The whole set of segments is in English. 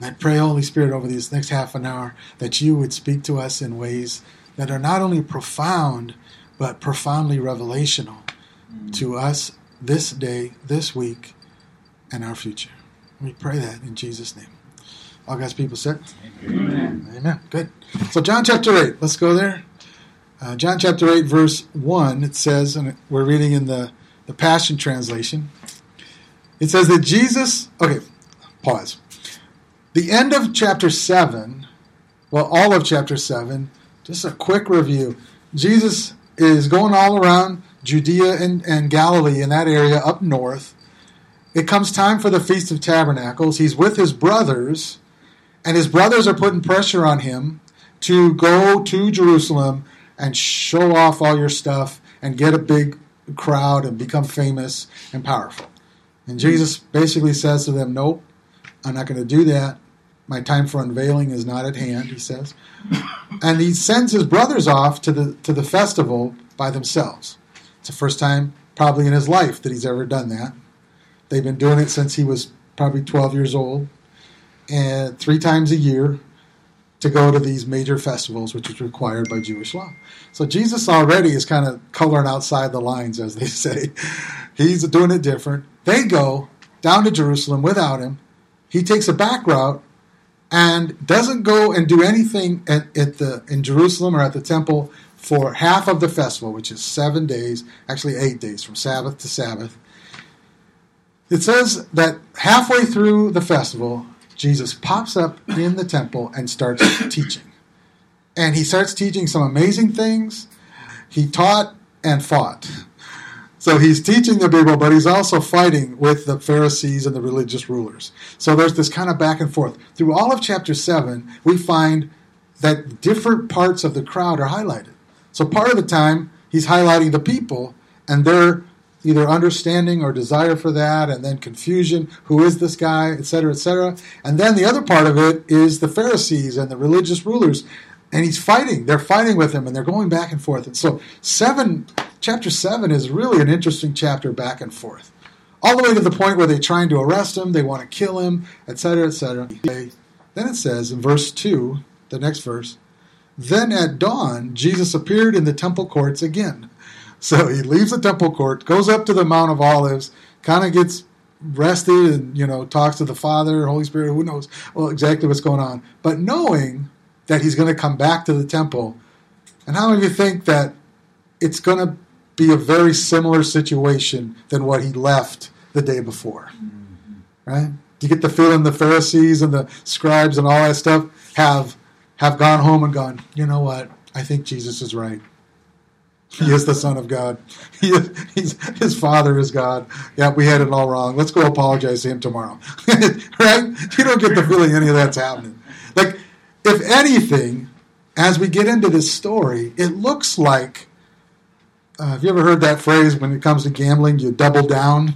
And I pray, Holy Spirit, over this next half an hour that you would speak to us in ways that are not only profound, but profoundly revelational to us this day, this week, and our future. We pray that in Jesus' name. All God's people said? Amen. Amen. Good. So John chapter 8. Let's go there. John chapter 8, verse 1, it says, and we're reading in the Passion Translation. It says that Jesus, okay, pause. The end of chapter 7, well, all of chapter 7, just a quick review. Jesus is going all around Judea and Galilee, in that area up north. It comes time for the Feast of Tabernacles. He's with his brothers, and his brothers are putting pressure on him to go to Jerusalem and show off all your stuff and get a big crowd and become famous and powerful. And Jesus basically says to them, nope, I'm not going to do that. My time for unveiling is not at hand, he says. And he sends his brothers off to the festival by themselves. It's the first time probably in his life that he's ever done that. They've been doing it since he was probably 12 years old, and 3 times a year. To go to these major festivals, which is required by Jewish law. So Jesus already is kind of coloring outside the lines, as they say. He's doing it different. They go down to Jerusalem without him. He takes a back route and doesn't go and do anything in Jerusalem or at the temple for half of the festival, which is 7 days, actually 8 days, from Sabbath to Sabbath. It says that halfway through the festival, Jesus pops up in the temple and starts teaching. And he starts teaching some amazing things. He taught and fought. So he's teaching the people, but he's also fighting with the Pharisees and the religious rulers. So there's this kind of back and forth. Through all of chapter 7, we find that different parts of the crowd are highlighted. So part of the time, he's highlighting the people and their either understanding or desire for that, and then confusion, who is this guy, etc., etc. And then the other part of it is the Pharisees and the religious rulers, and he's fighting. They're fighting with him, and they're going back and forth. And so chapter 7 is really an interesting chapter back and forth, all the way to the point where they're trying to arrest him, they want to kill him, etc., etc. Then it says in verse 2, the next verse, then at dawn Jesus appeared in the temple courts again. So he leaves the temple court, goes up to the Mount of Olives, kind of gets rested and, talks to the Father, Holy Spirit, who knows exactly what's going on. But knowing that he's going to come back to the temple, and how many of you think that it's going to be a very similar situation than what he left the day before? Mm-hmm. Right? You get the feeling the Pharisees and the scribes and all that stuff have gone home and gone, you know what, I think Jesus is right. He is the Son of God. His Father is God. Yeah, we had it all wrong. Let's go apologize to him tomorrow. Right? You don't get the feeling any of that's happening. Like, if anything, as we get into this story, it looks like, have you ever heard that phrase, when it comes to gambling, you double down?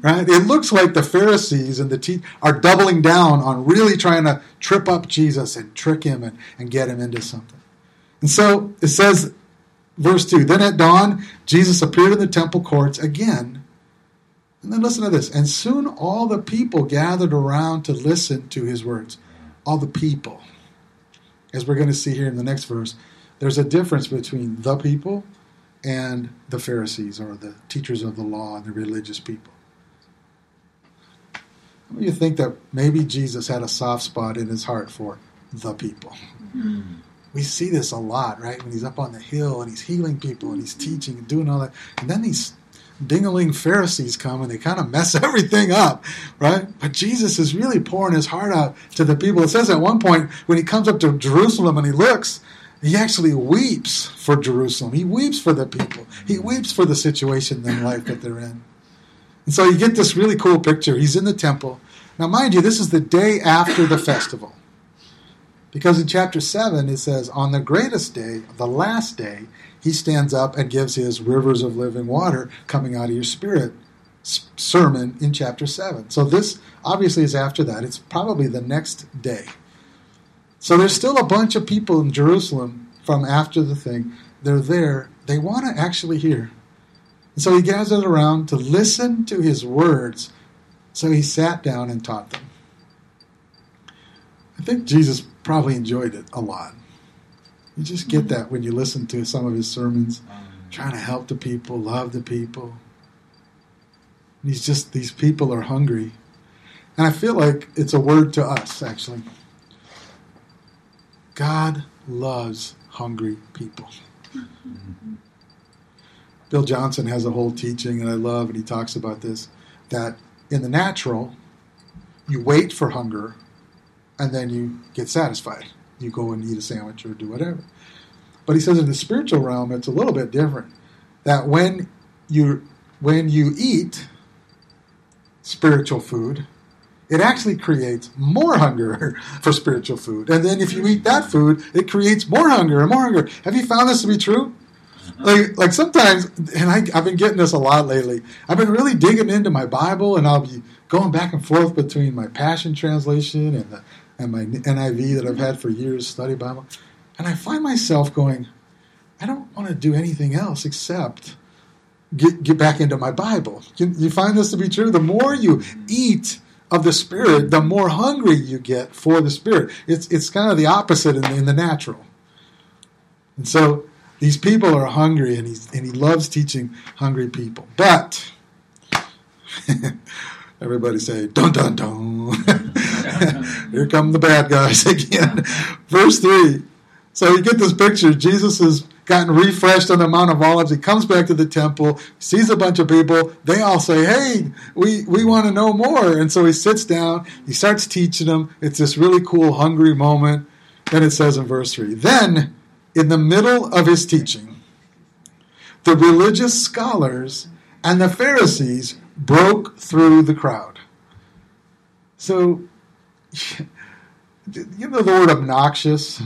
Right? It looks like the Pharisees and the are doubling down on really trying to trip up Jesus and trick him and get him into something. And so it says, verse 2, then at dawn, Jesus appeared in the temple courts again. And then listen to this. And soon all the people gathered around to listen to his words. All the people. As we're going to see here in the next verse, there's a difference between the people and the Pharisees, or the teachers of the law and the religious people. How do you think that maybe Jesus had a soft spot in his heart for the people? Mm-hmm. We see this a lot, right? When he's up on the hill and he's healing people and he's teaching and doing all that. And then these ding-a-ling Pharisees come and they kind of mess everything up, right? But Jesus is really pouring his heart out to the people. It says at one point when he comes up to Jerusalem and he looks, he actually weeps for Jerusalem. He weeps for the people. He weeps for the situation in life that they're in. And so you get this really cool picture. He's in the temple. Now, mind you, this is the day after the festival. Because in chapter 7, it says, on the greatest day, the last day, he stands up and gives his rivers of living water coming out of your spirit sermon in chapter 7. So this obviously is after that. It's probably the next day. So there's still a bunch of people in Jerusalem from after the thing. They're there. They want to actually hear. And so he gathered around to listen to his words. So he sat down and taught them. I think Jesus probably enjoyed it a lot. You just get that when you listen to some of his sermons, trying to help the people, love the people. And he's just, these people are hungry. And I feel like it's a word to us, actually. God loves hungry people. Bill Johnson has a whole teaching that I love, and he talks about this, that in the natural, you wait for hunger, and then you get satisfied. You go and eat a sandwich or do whatever. But he says in the spiritual realm, it's a little bit different, that when you eat spiritual food, it actually creates more hunger for spiritual food. And then if you eat that food, it creates more hunger and more hunger. Have you found this to be true? Like sometimes, and I've been getting this a lot lately, I've been really digging into my Bible, and I'll be going back and forth between my Passion Translation and my NIV that I've had for years, study Bible. And I find myself going, I don't want to do anything else except get back into my Bible. You find this to be true? The more you eat of the Spirit, the more hungry you get for the Spirit. It's kind of the opposite in the natural. And so these people are hungry, and he loves teaching hungry people. But everybody say, dun, dun, dun. Here come the bad guys again. Verse 3. So you get this picture. Jesus has gotten refreshed on the Mount of Olives. He comes back to the temple, sees a bunch of people. They all say, hey, we want to know more. And so he sits down. He starts teaching them. It's this really cool, hungry moment. Then it says in verse 3, then, in the middle of his teaching, the religious scholars and the Pharisees broke through the crowd. So, you know the word obnoxious?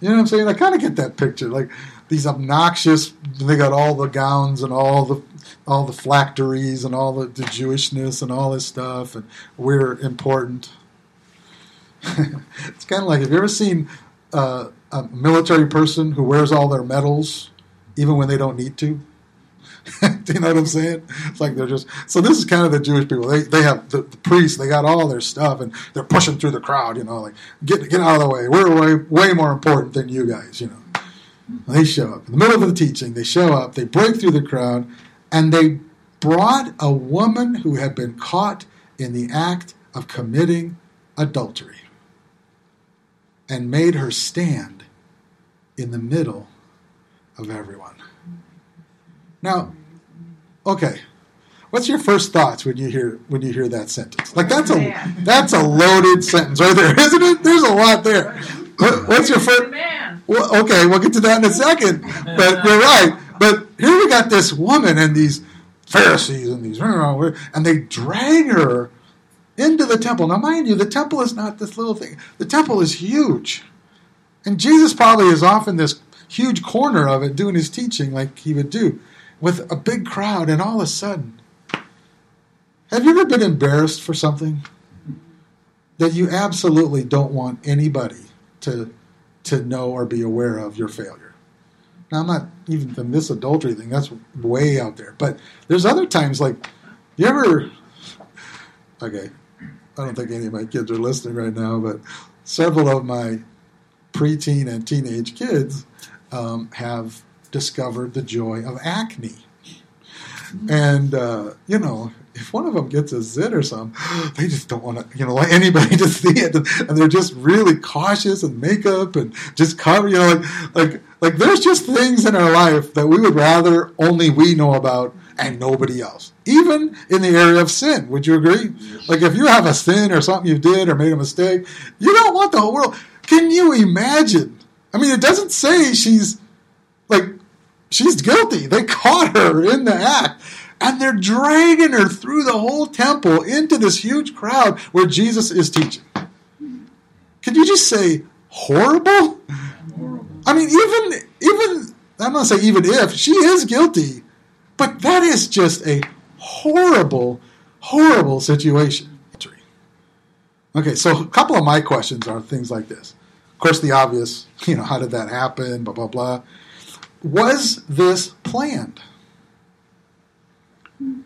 You know what I'm saying? I kind of get that picture. Like these obnoxious, they got all the gowns and all the phylacteries and all the Jewishness and all this stuff, and we're important. It's kind of like, have you ever seen a military person who wears all their medals even when they don't need to? Do you know what I'm saying? It's like they're just... So this is kind of the Jewish people. They have the priests. They got all their stuff, and they're pushing through the crowd, you know, like, get out of the way. We're way more important than you guys, you know. And they show up. In the middle of the teaching, they show up. They break through the crowd, and they brought a woman who had been caught in the act of committing adultery and made her stand in the middle of everyone. Now, okay, what's your first thoughts when you hear that sentence? Like that's a loaded sentence right there, isn't it? There's a lot there. What's your first? Well, okay, we'll get to that in a second. But you're right. But here we got this woman and these Pharisees and these, and they drag her into the temple. Now, mind you, the temple is not this little thing. The temple is huge, and Jesus probably is off in this huge corner of it doing his teaching like he would do with a big crowd, and all of a sudden, have you ever been embarrassed for something that you absolutely don't want anybody to know or be aware of your failure? Now, I'm not even from this adultery thing. That's way out there. But there's other times, like, you ever... Okay, I don't think any of my kids are listening right now, but several of my preteen and teenage kids have discovered the joy of acne. And, you know, if one of them gets a zit or something, they just don't want to, you know, let anybody to see it. And they're just really cautious and makeup and just cover, you know, like there's just things in our life that we would rather only we know about and nobody else. Even in the area of sin, would you agree? Yes. Like if you have a sin or something you did or made a mistake, you don't want the whole world. Can you imagine? I mean, it doesn't say she's guilty. They caught her in the act. And they're dragging her through the whole temple into this huge crowd where Jesus is teaching. Could you just say horrible? Horrible. I mean, even I'm not saying even if, she is guilty. But that is just a horrible, horrible situation. Okay, so a couple of my questions are things like this. Of course, the obvious, you know, how did that happen, blah, blah, blah. Was this planned?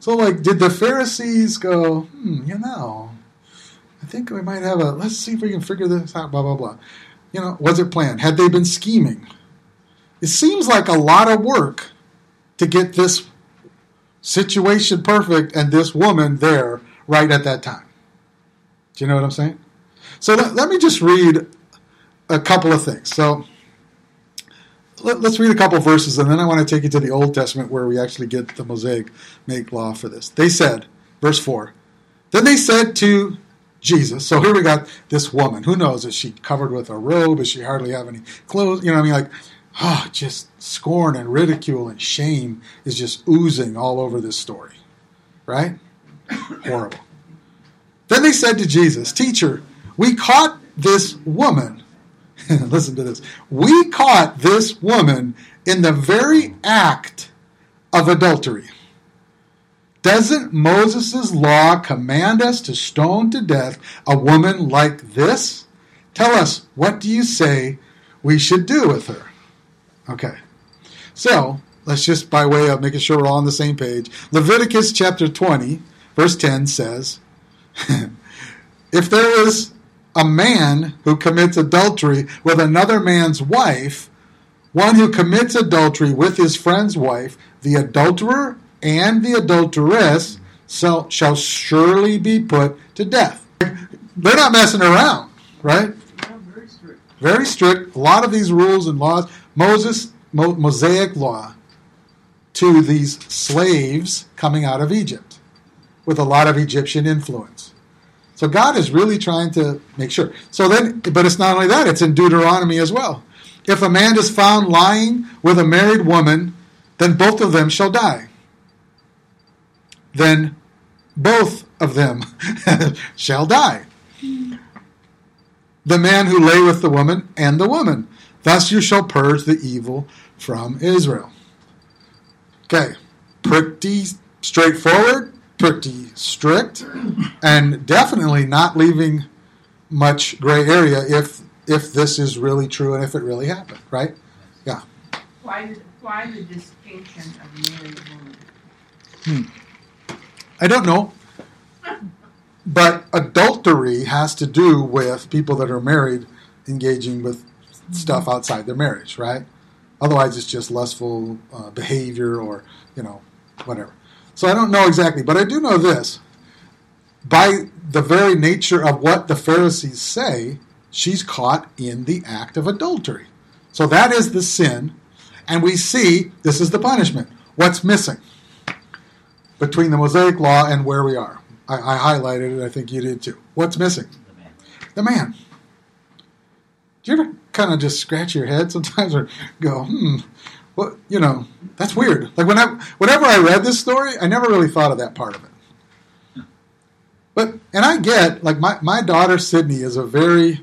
So, like, did the Pharisees go, you know, I think we might have a, let's see if we can figure this out, blah, blah, blah. You know, was it planned? Had they been scheming? It seems like a lot of work to get this situation perfect and this woman there right at that time. Do you know what I'm saying? So let me just read a couple of things. So let's read a couple of verses, and then I want to take you to the Old Testament where we actually get the Mosaic Law for this. They said, verse 4, then they said to Jesus, so here we got this woman. Who knows? Is she covered with a robe? Does she hardly have any clothes? You know what I mean? Like, oh, just scorn and ridicule and shame is just oozing all over this story. Right? Horrible. Then they said to Jesus, teacher, we caught this woman. Listen to this. We caught this woman in the very act of adultery. Doesn't Moses' law command us to stone to death a woman like this? Tell us, what do you say we should do with her? Okay. So, let's just, by way of making sure we're all on the same page, Leviticus chapter 20, verse 10 says, if there is a man who commits adultery with another man's wife, one who commits adultery with his friend's wife, the adulterer and the adulteress shall surely be put to death. They're not messing around, right? Yeah, very strict. Very strict. A lot of these rules and laws, Mosaic Law, to these slaves coming out of Egypt with a lot of Egyptian influence. So God is really trying to make sure. So then, but it's not only that, it's in Deuteronomy as well. If a man is found lying with a married woman, then both of them shall die. Then both of them shall die. The man who lay with the woman and the woman. Thus you shall purge the evil from Israel. Okay, pretty straightforward, pretty strict, and definitely not leaving much gray area if this is really true and if it really happened, right? Yeah. Why the distinction of married woman? I don't know, but adultery has to do with people that are married engaging with stuff outside their marriage, right? Otherwise, it's just lustful behavior or, you know, whatever. So I don't know exactly, but I do know this. By the very nature of what the Pharisees say, she's caught in the act of adultery. So that is the sin, and we see this is the punishment. What's missing between the Mosaic Law and where we are? I highlighted it. I think you did too. What's missing? The man. Do you ever kind of just scratch your head sometimes or go, well, you know, that's weird. Like whenever I read this story, I never really thought of that part of it. But, and I get, like my daughter Sydney is a very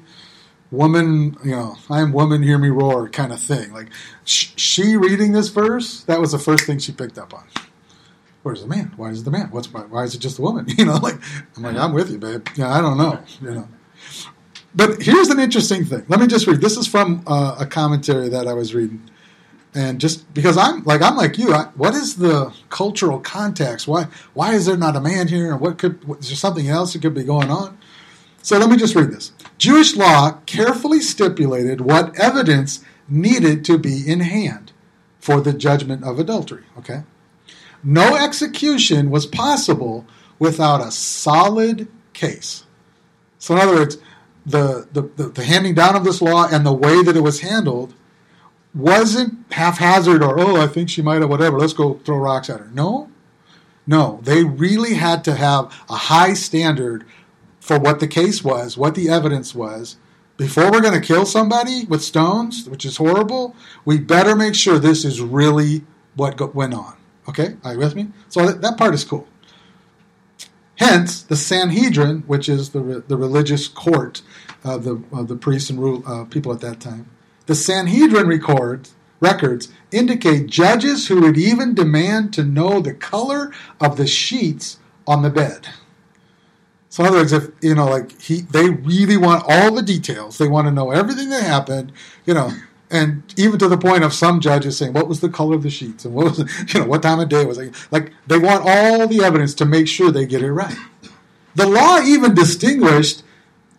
woman, you know, I am woman, hear me roar kind of thing. Like she reading this verse, that was the first thing she picked up on. Where's the man? Why is it the man? Why is it just a woman? You know, like I'm like, I'm with you, babe. Yeah, I don't know. You know, but here's an interesting thing. Let me just read. This is from a commentary that I was reading, and just because I'm like you. What is the cultural context? Why is there not a man here? And what is there something else that could be going on? So let me just read this. Jewish law carefully stipulated what evidence needed to be in hand for the judgment of adultery. Okay. No execution was possible without a solid case. So in other words, the handing down of this law and the way that it was handled wasn't haphazard or, I think she might have whatever, let's go throw rocks at her. No, they really had to have a high standard for what the case was, what the evidence was. Before we're going to kill somebody with stones, which is horrible, we better make sure this is really what went on. Okay, are you with me? So that part is cool. Hence, the Sanhedrin, which is the religious court of the priests and people at that time, the Sanhedrin records indicate judges who would even demand to know the color of the sheets on the bed. So, in other words, if you know, like they really want all the details. They want to know everything that happened. You know. And even to the point of some judges saying, what was the color of the sheets? And what time of day was it? Like, they want all the evidence to make sure they get it right. The law even distinguished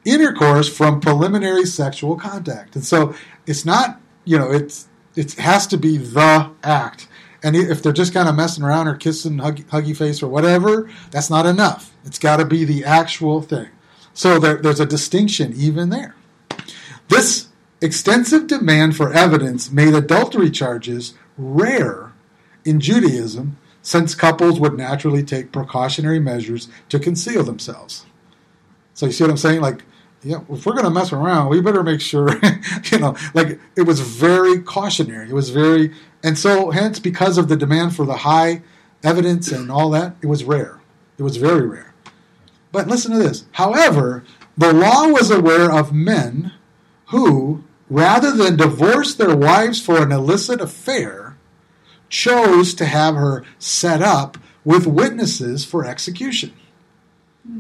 intercourse from preliminary sexual contact. And so it's not, you know, it has to be the act. And if they're just kind of messing around or kissing, huggy face or whatever, that's not enough. It's got to be the actual thing. So there's a distinction even there. This extensive demand for evidence made adultery charges rare in Judaism, since couples would naturally take precautionary measures to conceal themselves. So you see what I'm saying? Like, yeah, if we're going to mess around, we better make sure, you know, like it was very cautionary. It was very, and so hence because of the demand for the high evidence and all that, it was rare. It was very rare. But listen to this. However, the law was aware of men who, rather than divorce their wives for an illicit affair, chose to have her set up with witnesses for execution.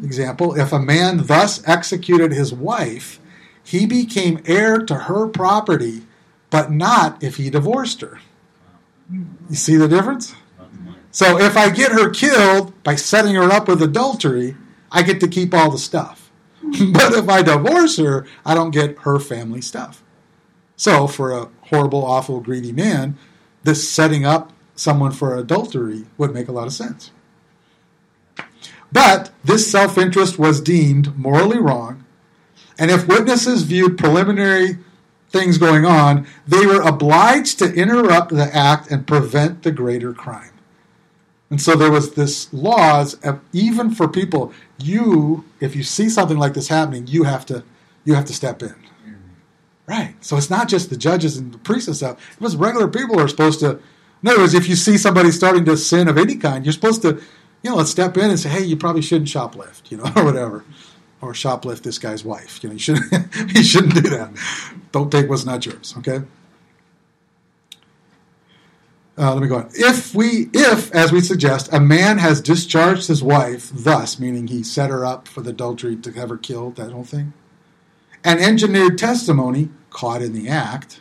Example, if a man thus executed his wife, he became heir to her property, but not if he divorced her. You see the difference? So if I get her killed by setting her up with adultery, I get to keep all the stuff. But if I divorce her, I don't get her family stuff. So for a horrible, awful, greedy man, this setting up someone for adultery would make a lot of sense. But this self-interest was deemed morally wrong, and if witnesses viewed preliminary things going on, they were obliged to interrupt the act and prevent the greater crime. And so there was this laws, even for people, if you see something like this happening, you have to step in. Right. So it's not just the judges and the priests and stuff. It was regular people who are supposed to, in other words, if you see somebody starting to sin of any kind, you're supposed to, you know, let's step in and say, hey, you probably shouldn't shoplift, you know, or whatever. Or shoplift this guy's wife. You know, you shouldn't do that. Don't take what's not yours, okay? Let me go on. If, as we suggest, a man has discharged his wife thus, meaning he set her up for the adultery to have her killed, that whole thing, an engineered testimony, caught in the act,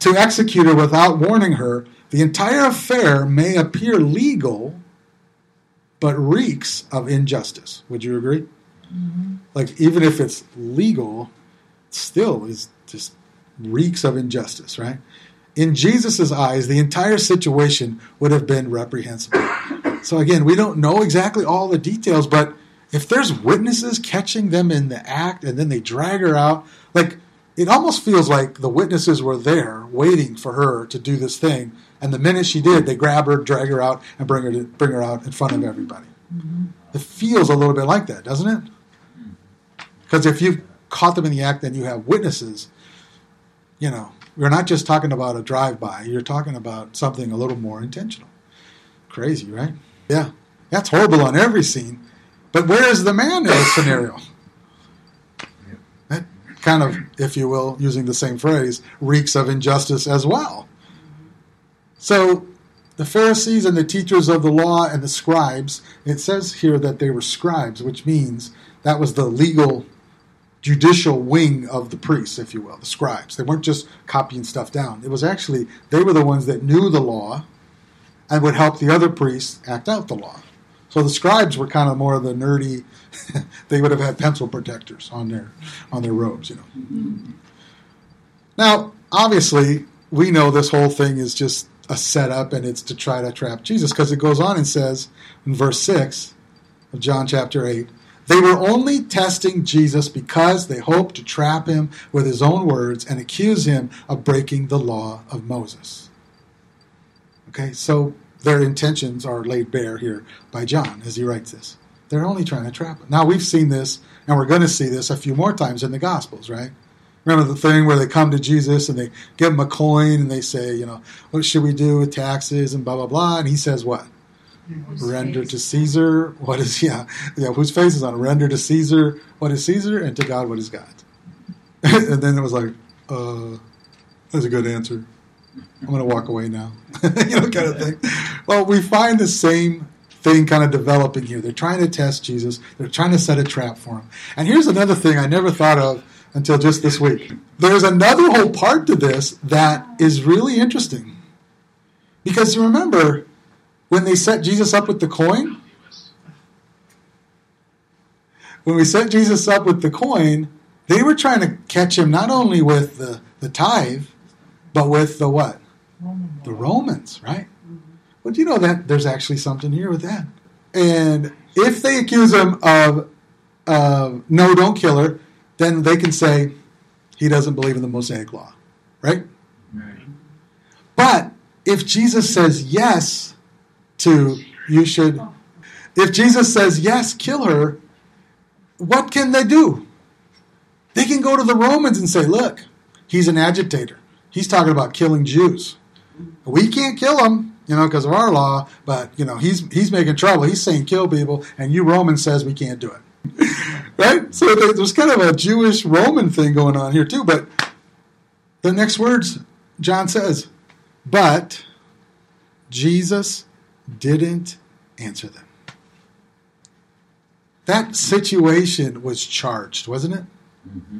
to execute her without warning her, the entire affair may appear legal, but reeks of injustice. Would you agree? Mm-hmm. Like, even if it's legal, it still is just reeks of injustice, right? In Jesus' eyes, the entire situation would have been reprehensible. So again, we don't know exactly all the details, but if there's witnesses catching them in the act and then they drag her out, like it almost feels like the witnesses were there waiting for her to do this thing, and the minute she did, they grab her, drag her out, and bring her out in front of everybody. Mm-hmm. It feels a little bit like that, doesn't it? Because if you've caught them in the act and you have witnesses, you know, we're not just talking about a drive-by. You're talking about something a little more intentional. Crazy, right? Yeah. That's horrible on every scene. But where is the man in this scenario? That kind of, if you will, using the same phrase, reeks of injustice as well. So the Pharisees and the teachers of the law and the scribes, it says here that they were scribes, which means that was the legal, judicial wing of the priests, if you will, the scribes. They weren't just copying stuff down. It was actually, they were the ones that knew the law and would help the other priests act out the law. So the scribes were kind of more of the nerdy. They would have had pencil protectors on their robes, you know. Mm-hmm. Now, obviously, we know this whole thing is just a setup, and it's to try to trap Jesus, because it goes on and says in verse 6 of John chapter 8, they were only testing Jesus because they hoped to trap him with his own words and accuse him of breaking the law of Moses. Okay, so their intentions are laid bare here by John as he writes this. They're only trying to trap him. Now, we've seen this, and we're going to see this a few more times in the Gospels, right? Remember the thing where they come to Jesus and they give him a coin and they say, you know, what should we do with taxes and blah, blah, blah. And he says what? Render to Caesar. What is, whose face is on? Render to Caesar what is Caesar and to God what is God. And then it was like, that's a good answer. I'm going to walk away now, you know, kind of thing. Well, we find the same thing kind of developing here. They're trying to test Jesus. They're trying to set a trap for him. And here's another thing I never thought of until just this week. There's another whole part to this that is really interesting. Because remember, when they set Jesus up with the coin, when we sent Jesus up with the coin, they were trying to catch him not only with the tithe, but with the what? The Romans, right? Well, do you know that there's actually something here with that? And if they accuse him of, no, don't kill her, then they can say he doesn't believe in the Mosaic Law, right? Right. But if Jesus says yes to you should, if Jesus says yes, kill her, what can they do? They can go to the Romans and say, look, he's an agitator. He's talking about killing Jews. We can't kill him, you know, because of our law, but, you know, he's making trouble. He's saying kill people, and you Romans says we can't do it. Right? So there's kind of a Jewish-Roman thing going on here, too. But the next words, John says, but Jesus didn't answer them. That situation was charged, wasn't it? Mm-hmm.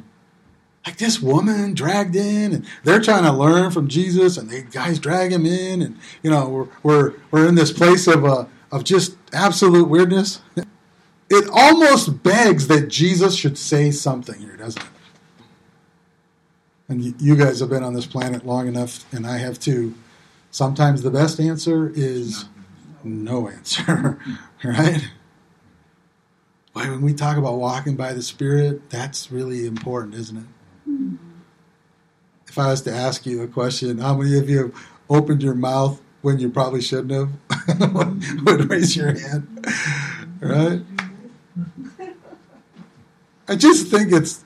Like this woman dragged in, and they're trying to learn from Jesus, and they guys drag him in, and you know we're in this place of just absolute weirdness. It almost begs that Jesus should say something here, doesn't it? And you guys have been on this planet long enough, and I have too. Sometimes the best answer is no answer, right? Why, when we talk about walking by the Spirit, that's really important, isn't it? Mm-hmm. If I was to ask you a question, how many of you opened your mouth when you probably shouldn't have? Would raise your hand, right? I just think it's,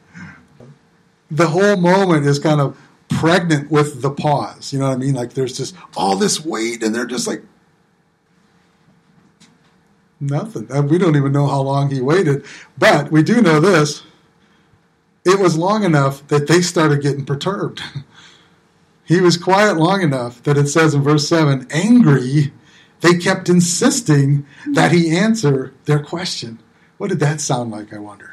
the whole moment is kind of pregnant with the pause, you know what I mean? Like there's just all this weight, and they're just like, nothing. We don't even know how long he waited, but we do know this. It was long enough that they started getting perturbed. He was quiet long enough that it says in verse 7, angry, they kept insisting that he answer their question. What did that sound like, I wonder?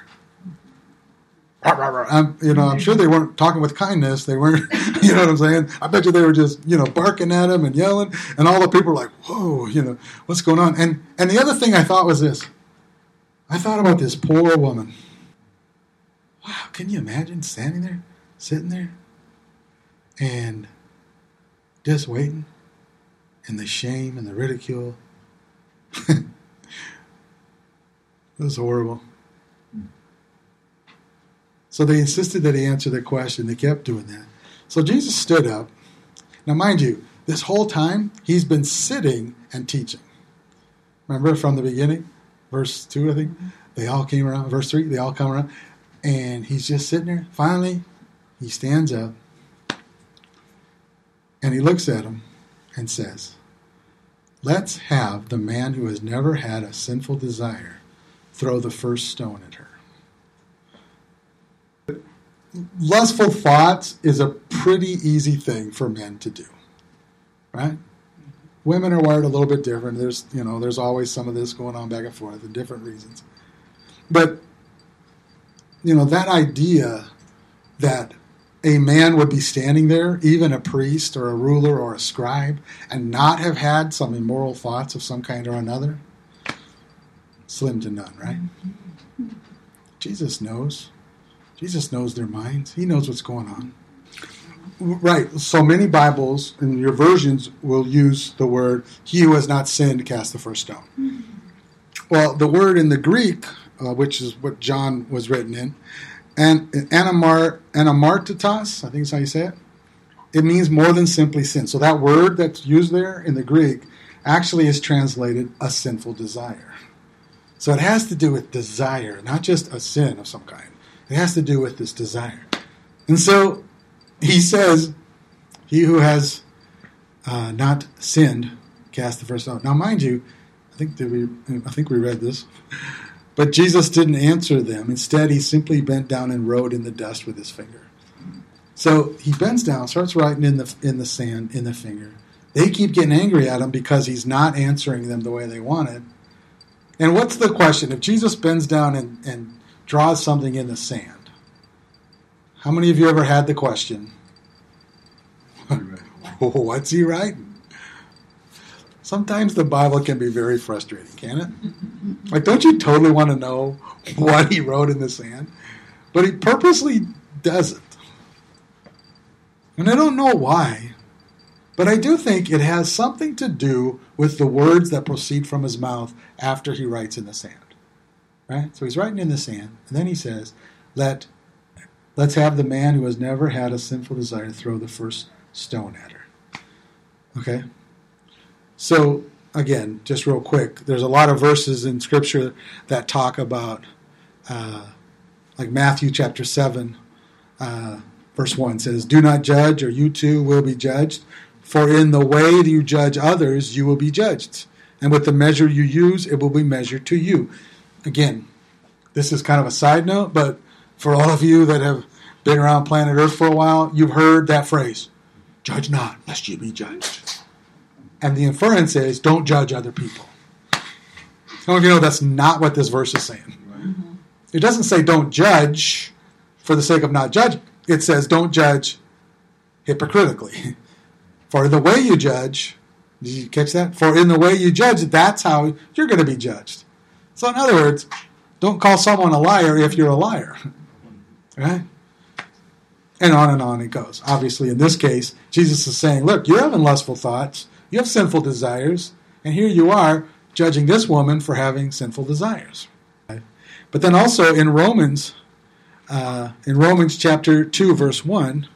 I'm sure they weren't talking with kindness. They weren't, you know what I'm saying? I bet you they were just, you know, barking at him and yelling. And all the people were like, whoa, you know, what's going on? And the other thing I thought was this. I thought about this poor woman. Wow, can you imagine standing there, sitting there, and just waiting? And the shame and the ridicule. It was horrible. So they insisted that he answer their question. They kept doing that. So Jesus stood up. Now, mind you, this whole time, he's been sitting and teaching. Remember from the beginning? Verse 2, I think? They all came around. Verse 3, they all come around. And he's just sitting there. Finally, he stands up. And he looks at him and says, let's have the man who has never had a sinful desire throw the first stone at her. Lustful thoughts is a pretty easy thing for men to do, right? Women are wired a little bit different. There's always some of this going on back and forth for different reasons. But, you know, that idea that a man would be standing there, even a priest or a ruler or a scribe, and not have had some immoral thoughts of some kind or another, slim to none, right? Jesus knows. Jesus knows their minds. He knows what's going on. Right. So many Bibles and your versions will use the word, he who has not sinned, cast the first stone. Mm-hmm. Well, the word in the Greek, which is what John was written in, and anamartitas, I think is how you say it, it means more than simply sin. So that word that's used there in the Greek actually is translated a sinful desire. So it has to do with desire, not just a sin of some kind. It has to do with this desire. And so he says, he who has not sinned, cast the first stone. Now, mind you, I think we read this. But Jesus didn't answer them. Instead, he simply bent down and wrote in the dust with his finger. So he bends down, starts writing in the sand, in the finger. They keep getting angry at him because he's not answering them the way they wanted. And what's the question? If Jesus bends down and draws something in the sand. How many of you ever had the question, what's he writing? Sometimes the Bible can be very frustrating, can't it? Like, don't you totally want to know what he wrote in the sand? But he purposely doesn't. And I don't know why, but I do think it has something to do with the words that proceed from his mouth after he writes in the sand. Right? So he's writing in the sand, and then he says, let's have the man who has never had a sinful desire throw the first stone at her. Okay? So, again, just real quick, there's a lot of verses in Scripture that talk about, like Matthew chapter 7, verse 1 says, "Do not judge, or you too will be judged. For in the way that you judge others, you will be judged. And with the measure you use, it will be measured to you." Again, this is kind of a side note, but for all of you that have been around planet Earth for a while, you've heard that phrase, "Judge not, lest you be judged." And the inference is, don't judge other people. Some of you know that's not what this verse is saying. Mm-hmm. It doesn't say don't judge for the sake of not judging. It says don't judge hypocritically. For the way you judge, did you catch that? For in the way you judge, that's how you're going to be judged. So in other words, don't call someone a liar if you're a liar. Right? And on it goes. Obviously, in this case, Jesus is saying, look, you're having lustful thoughts. You have sinful desires. And here you are judging this woman for having sinful desires. Right? But then also in Romans chapter 2, verse 1,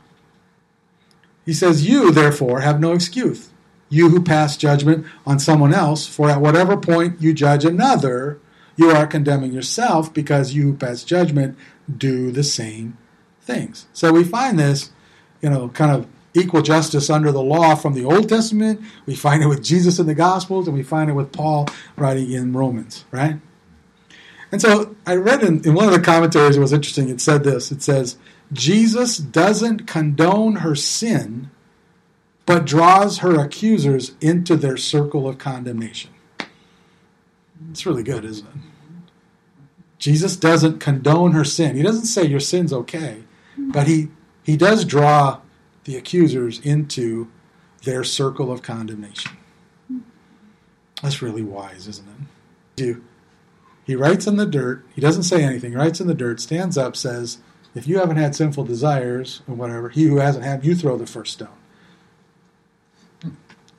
he says, "You, therefore, have no excuse, you who pass judgment on someone else, for at whatever point you judge another, you are condemning yourself, because you who pass judgment do the same things." So we find this, kind of equal justice under the law from the Old Testament. We find it with Jesus in the Gospels, and we find it with Paul writing in Romans, right? And so I read in one of the commentaries, it was interesting, it said this. It says, "Jesus doesn't condone her sin, but draws her accusers into their circle of condemnation." It's really good, isn't it? Jesus doesn't condone her sin. He doesn't say your sin's okay, but he does draw the accusers into their circle of condemnation. That's really wise, isn't it? He writes in the dirt. He doesn't say anything. He writes in the dirt, stands up, says, if you haven't had sinful desires or whatever, he who hasn't had, you throw the first stone.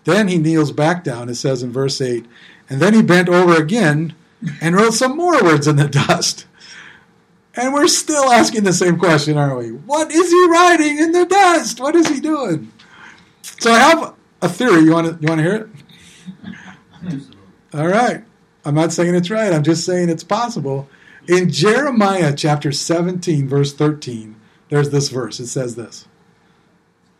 Then he kneels back down, it says in verse 8, and then he bent over again and wrote some more words in the dust. And we're still asking the same question, aren't we? What is he writing in the dust? What is he doing? So I have a theory. You want to hear it? All right. I'm not saying it's right. I'm just saying it's possible. In Jeremiah chapter 17, verse 13, there's this verse. It says this,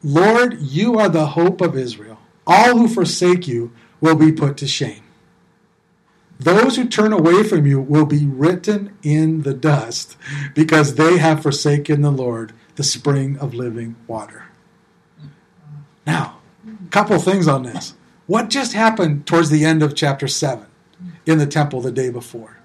"Lord, you are the hope of Israel. All who forsake you will be put to shame. Those who turn away from you will be written in the dust, because they have forsaken the Lord, the spring of living water." Now, a couple things on this. What just happened towards the end of chapter 7 in the temple the day before?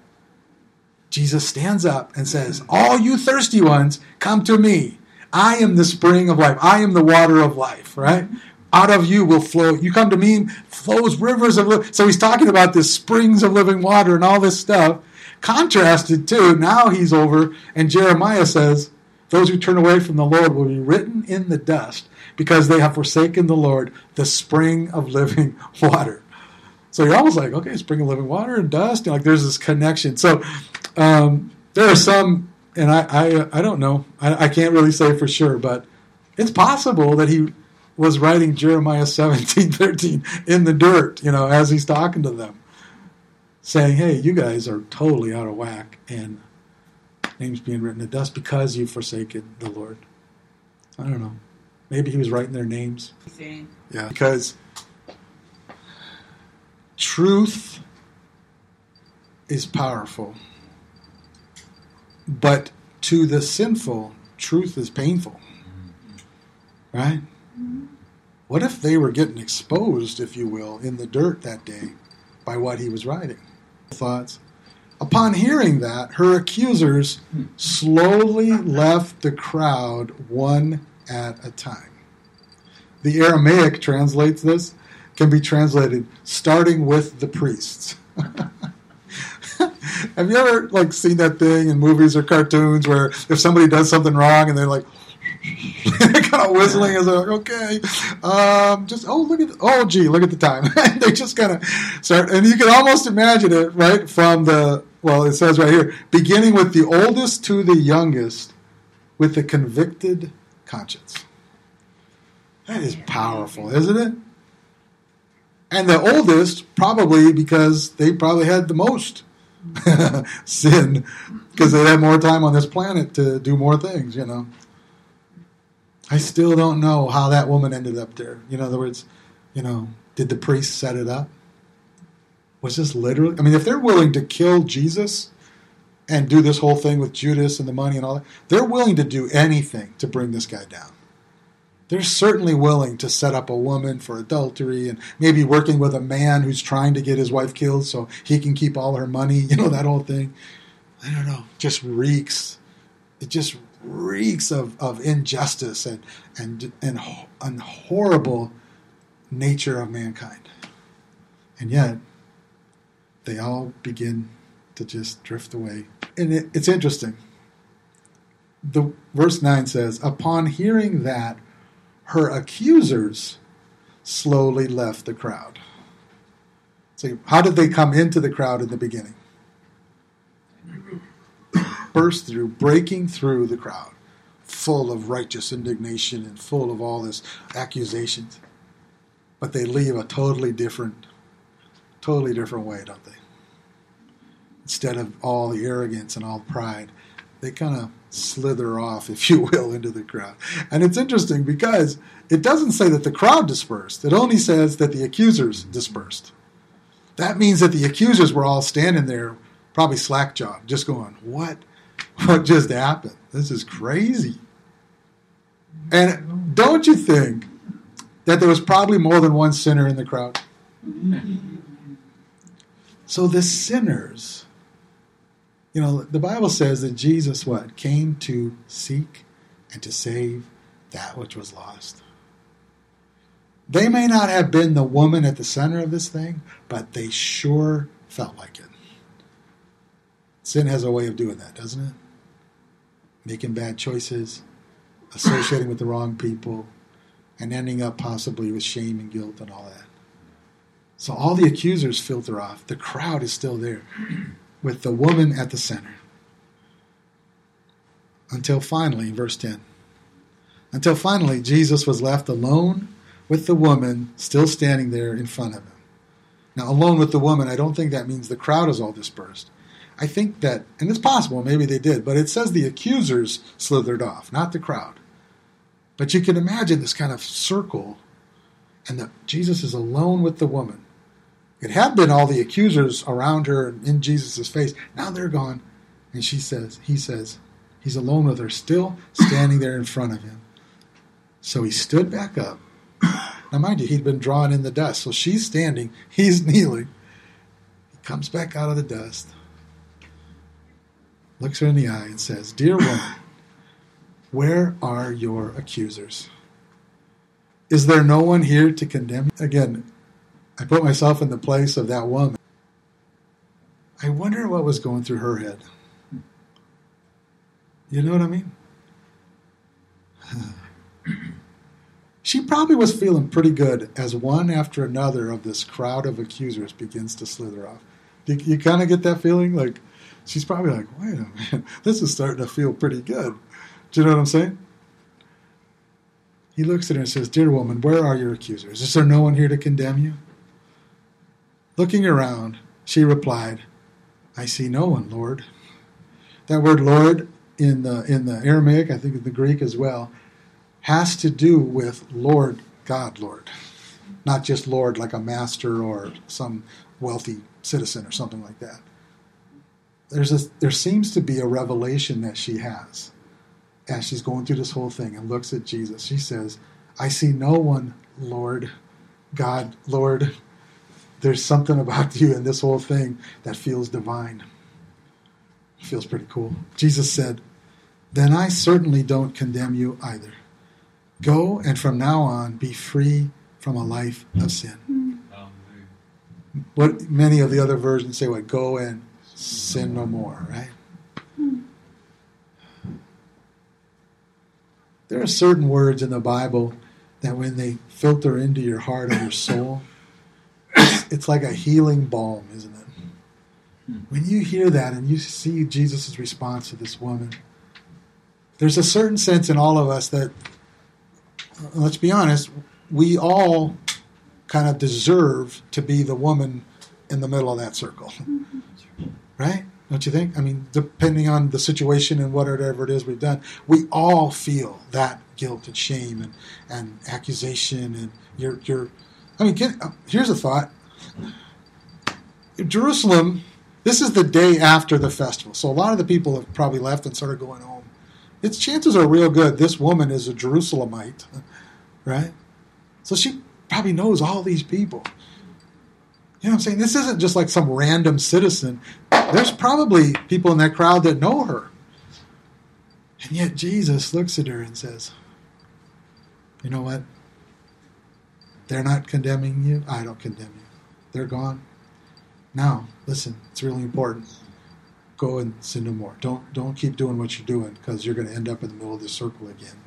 Jesus stands up and says, "All you thirsty ones, come to me. I am the spring of life. I am the water of life," right? "Out of you will flow, you come to me, flows rivers of living." So he's talking about this springs of living water and all this stuff. Contrasted to, now he's over, and Jeremiah says, "Those who turn away from the Lord will be written in the dust, because they have forsaken the Lord, the spring of living water." So you're almost like, okay, spring of living water and dust, and like there's this connection. So there are some, and I don't know, I can't really say for sure, but it's possible that he was writing Jeremiah 17:13 in the dirt, as he's talking to them, saying, "Hey, you guys are totally out of whack, and names being written in the dust because you've forsaken the Lord." I don't know. Maybe he was writing their names. Yeah, because truth is powerful, but to the sinful, truth is painful. Right? What if they were getting exposed, if you will, in the dirt that day by what he was writing? Thoughts. Upon hearing that, her accusers slowly left the crowd one at a time. The Aramaic translates this can be translated starting with the priests. Have you ever seen that thing in movies or cartoons where if somebody does something wrong and they're like kind of whistling as they're like, okay, look at the time. They just kind of start, and you can almost imagine it right from the, well, it says right here, beginning with the oldest to the youngest, with the convicted conscience. That is powerful, isn't it? And the oldest, probably because they probably had the most sin, because they had more time on this planet to do more things, you know. I still don't know how that woman ended up there. You know, in other words, you know, did the priest set it up? Was this literally? I mean, if they're willing to kill Jesus and do this whole thing with Judas and the money and all that, they're willing to do anything to bring this guy down. They're certainly willing to set up a woman for adultery and maybe working with a man who's trying to get his wife killed so he can keep all her money, you know, that whole thing. I don't know. Just reeks. It just reeks of injustice and horrible nature of mankind. And yet, they all begin to just drift away. And it's interesting. The verse 9 says, upon hearing that, her accusers slowly left the crowd. So how did they come into the crowd in the beginning? Burst through, breaking through the crowd, full of righteous indignation and full of all this accusations. But they leave a totally different way, don't they? Instead of all the arrogance and all pride, they kind of slither off, if you will, into the crowd. And it's interesting because it doesn't say that the crowd dispersed. It only says that the accusers dispersed. That means that the accusers were all standing there, probably slack-jawed, just going, What just happened? This is crazy. And don't you think that there was probably more than one sinner in the crowd? So the sinners... You know, the Bible says that Jesus, came to seek and to save that which was lost. They may not have been the woman at the center of this thing, but they sure felt like it. Sin has a way of doing that, doesn't it? Making bad choices, associating with the wrong people, and ending up possibly with shame and guilt and all that. So all the accusers filter off. The crowd is still there, with the woman at the center. Until finally, verse 10, until finally Jesus was left alone with the woman still standing there in front of him. Now, alone with the woman, I don't think that means the crowd is all dispersed. I think that, and it's possible, maybe they did, but it says the accusers slithered off, not the crowd. But you can imagine this kind of circle, and that Jesus is alone with the woman. It had been all the accusers around her and in Jesus' face. Now they're gone. And he says, he's alone with her, still standing there in front of him. So he stood back up. Now, mind you, he'd been drawn in the dust. So she's standing, he's kneeling. He comes back out of the dust, looks her in the eye and says, "Dear woman, where are your accusers? Is there no one here to condemn you?" Again, I put myself in the place of that woman. I wonder what was going through her head. You know what I mean? She probably was feeling pretty good as one after another of this crowd of accusers begins to slither off. You kind of get that feeling? She's probably like, wait a minute, this is starting to feel pretty good. Do you know what I'm saying? He looks at her and says, "Dear woman, where are your accusers? Is there no one here to condemn you?" Looking around, she replied, "I see no one, Lord." That word "Lord" in the Aramaic, I think in the Greek as well, has to do with Lord, God, Lord. Not just Lord like a master or some wealthy citizen or something like that. There seems to be a revelation that she has as she's going through this whole thing and looks at Jesus. She says, "I see no one, Lord, God, Lord. There's something about you in this whole thing that feels divine." It feels pretty cool. Jesus said, "Then I certainly don't condemn you either. Go, and from now on, be free from a life of sin." What many of the other versions say, what, go and sin no more, right? There are certain words in the Bible that when they filter into your heart or your soul, it's like a healing balm, isn't it? When you hear that and you see Jesus' response to this woman, there's a certain sense in all of us that, let's be honest, we all kind of deserve to be the woman in the middle of that circle. Right? Don't you think? I mean, depending on the situation and whatever it is we've done, we all feel that guilt and shame and accusation and your. I mean, here's a thought. Jerusalem, this is the day after the festival, so a lot of the people have probably left and started going home. Its chances are real good this woman is a Jerusalemite, right? So she probably knows all these people. You know what I'm saying? This isn't just like some random citizen. There's probably people in that crowd that know her. And yet Jesus looks at her and says, you know what? They're not condemning you. I don't condemn you. They're gone. Now, listen, it's really important. Go and sin no more. Don't keep doing what you're doing, because you're going to end up in the middle of the circle again.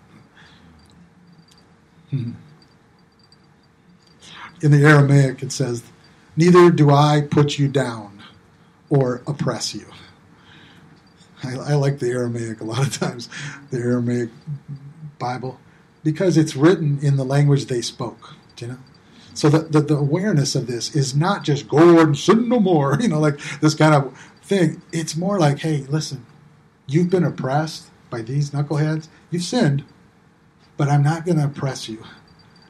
In the Aramaic, it says, neither do I put you down or oppress you. I like the Aramaic a lot of times, the Aramaic Bible, because it's written in the language they spoke, do you know? So the awareness of this is not just go and sin no more, you know, like this kind of thing. It's more like, hey, listen, you've been oppressed by these knuckleheads. You've sinned, but I'm not going to oppress you.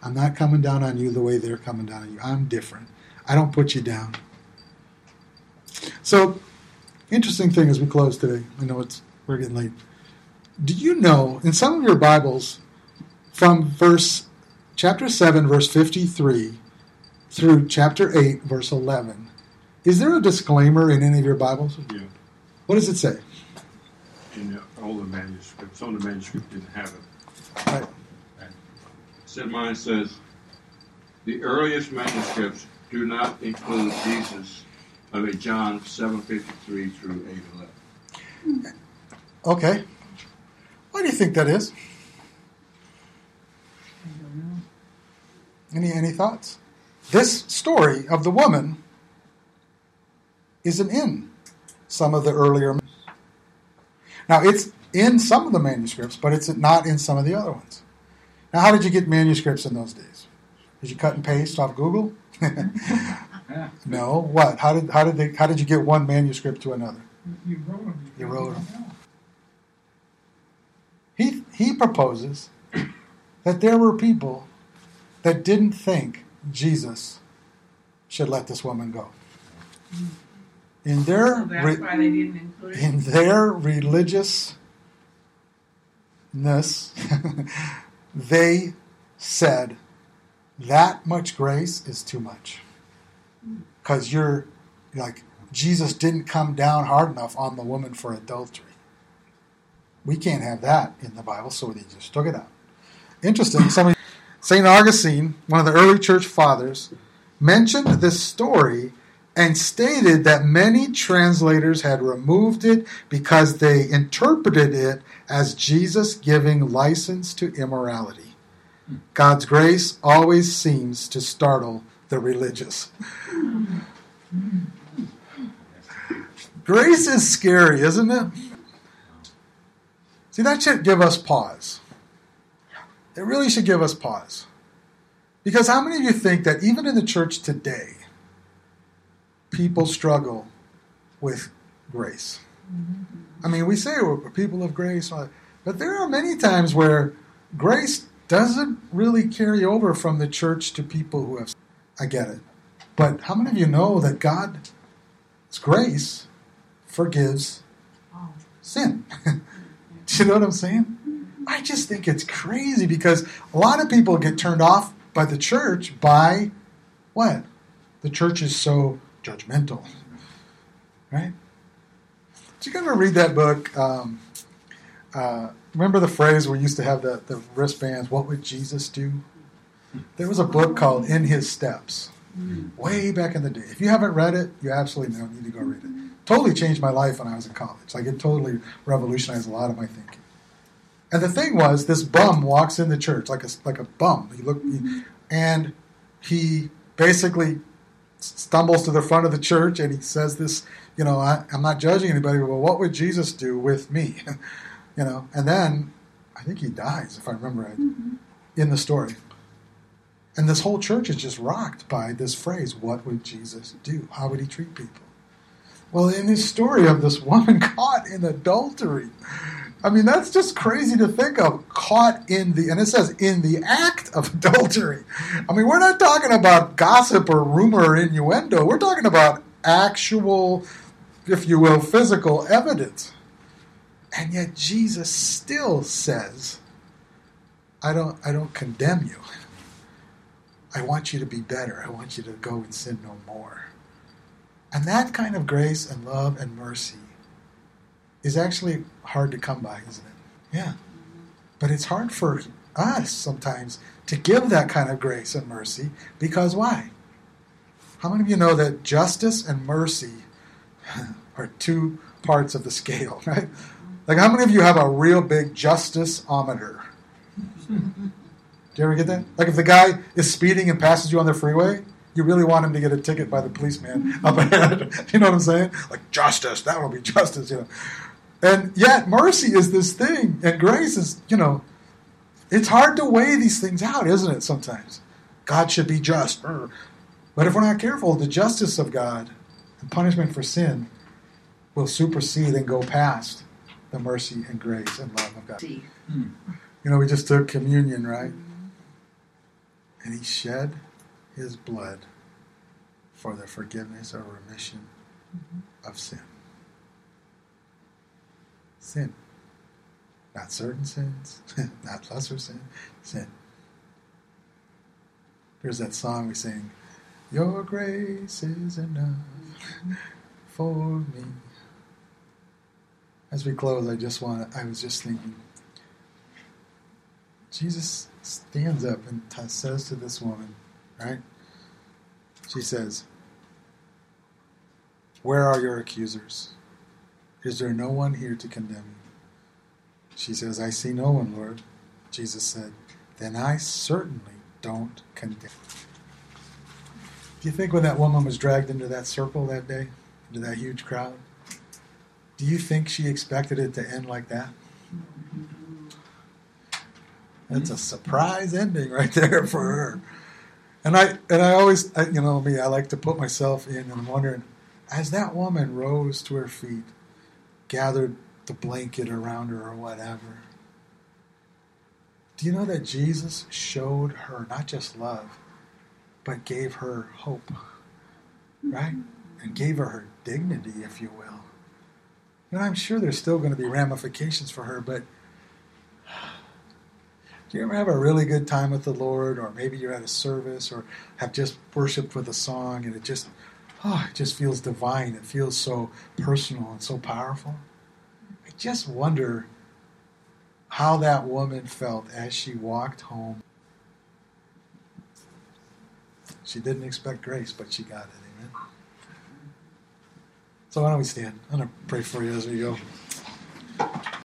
I'm not coming down on you the way they're coming down on you. I'm different. I don't put you down. So, interesting thing as we close today. I know we're getting late. Do you know, in some of your Bibles, from chapter 7, verse 53, through chapter 8, verse 11, is there a disclaimer in any of your Bibles? Yeah. What does it say? In all the manuscripts. Some of the manuscripts didn't have it. Right. Mine says, the earliest manuscripts do not include Jesus of a John 7:53 through 8:11. Okay. Why do you think that is? I don't know. Any thoughts? This story of the woman isn't in some of the earlier. Now, it's in some of the manuscripts, but it's not in some of the other ones. Now, how did you get manuscripts in those days? Did you cut and paste off Google? No. What? How did you get one manuscript to another? You wrote them. He proposes that there were people that didn't think Jesus should let this woman go. That's why they didn't include it. In their religiousness. They said, that much grace is too much. Because you're like, Jesus didn't come down hard enough on the woman for adultery. We can't have that in the Bible, so they just took it out. Interesting. St. Augustine, one of the early church fathers, mentioned this story and stated that many translators had removed it because they interpreted it as Jesus giving license to immorality. God's grace always seems to startle the religious. Grace is scary, isn't it? See, that should give us pause. It really should give us pause. Because how many of you think that even in the church today, people struggle with grace? I mean, we say we're people of grace, but there are many times where grace doesn't really carry over from the church to people who have. I get it. But how many of you know that God's grace forgives sin? Do you know what I'm saying? I just think it's crazy because a lot of people get turned off by the church by what? The church is so judgmental, right? Did you ever read that book? Remember the phrase we used to have the wristbands, what would Jesus do? There was a book called In His Steps. way back in the day. If you haven't read it, you absolutely don't need to go read it. Totally changed my life when I was in college. Like, it totally revolutionized a lot of my thinking. And the thing was, this bum walks in the church like a bum. And he basically stumbles to the front of the church and he says this, you know, I'm not judging anybody, but what would Jesus do with me? You know, and then I think he dies, if I remember right, in the story. And this whole church is just rocked by this phrase, what would Jesus do? How would he treat people? Well, in this story of this woman caught in adultery, I mean, that's just crazy to think of. Caught in the, and it says, in the act of adultery. I mean, we're not talking about gossip or rumor or innuendo. We're talking about actual, if you will, physical evidence. And yet Jesus still says, I don't condemn you. I want you to be better. I want you to go and sin no more. And that kind of grace and love and mercy is actually hard to come by, isn't it? Yeah. But it's hard for us sometimes to give that kind of grace and mercy because why? How many of you know that justice and mercy are two parts of the scale, right? Like, how many of you have a real big justice-ometer? Do you ever get that? Like, if the guy is speeding and passes you on the freeway, you really want him to get a ticket by the policeman up ahead. You know what I'm saying? Like, justice, that will be justice, you know. And yet, mercy is this thing, and grace is, you know, it's hard to weigh these things out, isn't it, sometimes? God should be just. But if we're not careful, the justice of God and punishment for sin will supersede and go past the mercy and grace and love of God. You know, we just took communion, right? And he shed his blood for the forgiveness or remission of sin. Sin. Not certain sins, not lesser sin, sin. There's that song we sing, your grace is enough for me. As we close, I was just thinking, Jesus stands up and says to this woman, right? She says, where are your accusers? Is there no one here to condemn you? She says, I see no one, Lord. Jesus said, then I certainly don't condemn you. Do you think when that woman was dragged into that circle that day, into that huge crowd, do you think she expected it to end like that? That's a surprise ending right there for her. And I always, you know me, I like to put myself in, and I'm wondering, as that woman rose to her feet, gathered the blanket around her or whatever, do you know that Jesus showed her not just love, but gave her hope, right? And gave her dignity, if you will. And I'm sure there's still going to be ramifications for her, but do you ever have a really good time with the Lord, or maybe you're at a service or have just worshiped with a song and it just feels divine. It feels so personal and so powerful. I just wonder how that woman felt as she walked home. She didn't expect grace, but she got it. Amen. So why don't we stand? I'm going to pray for you as we go.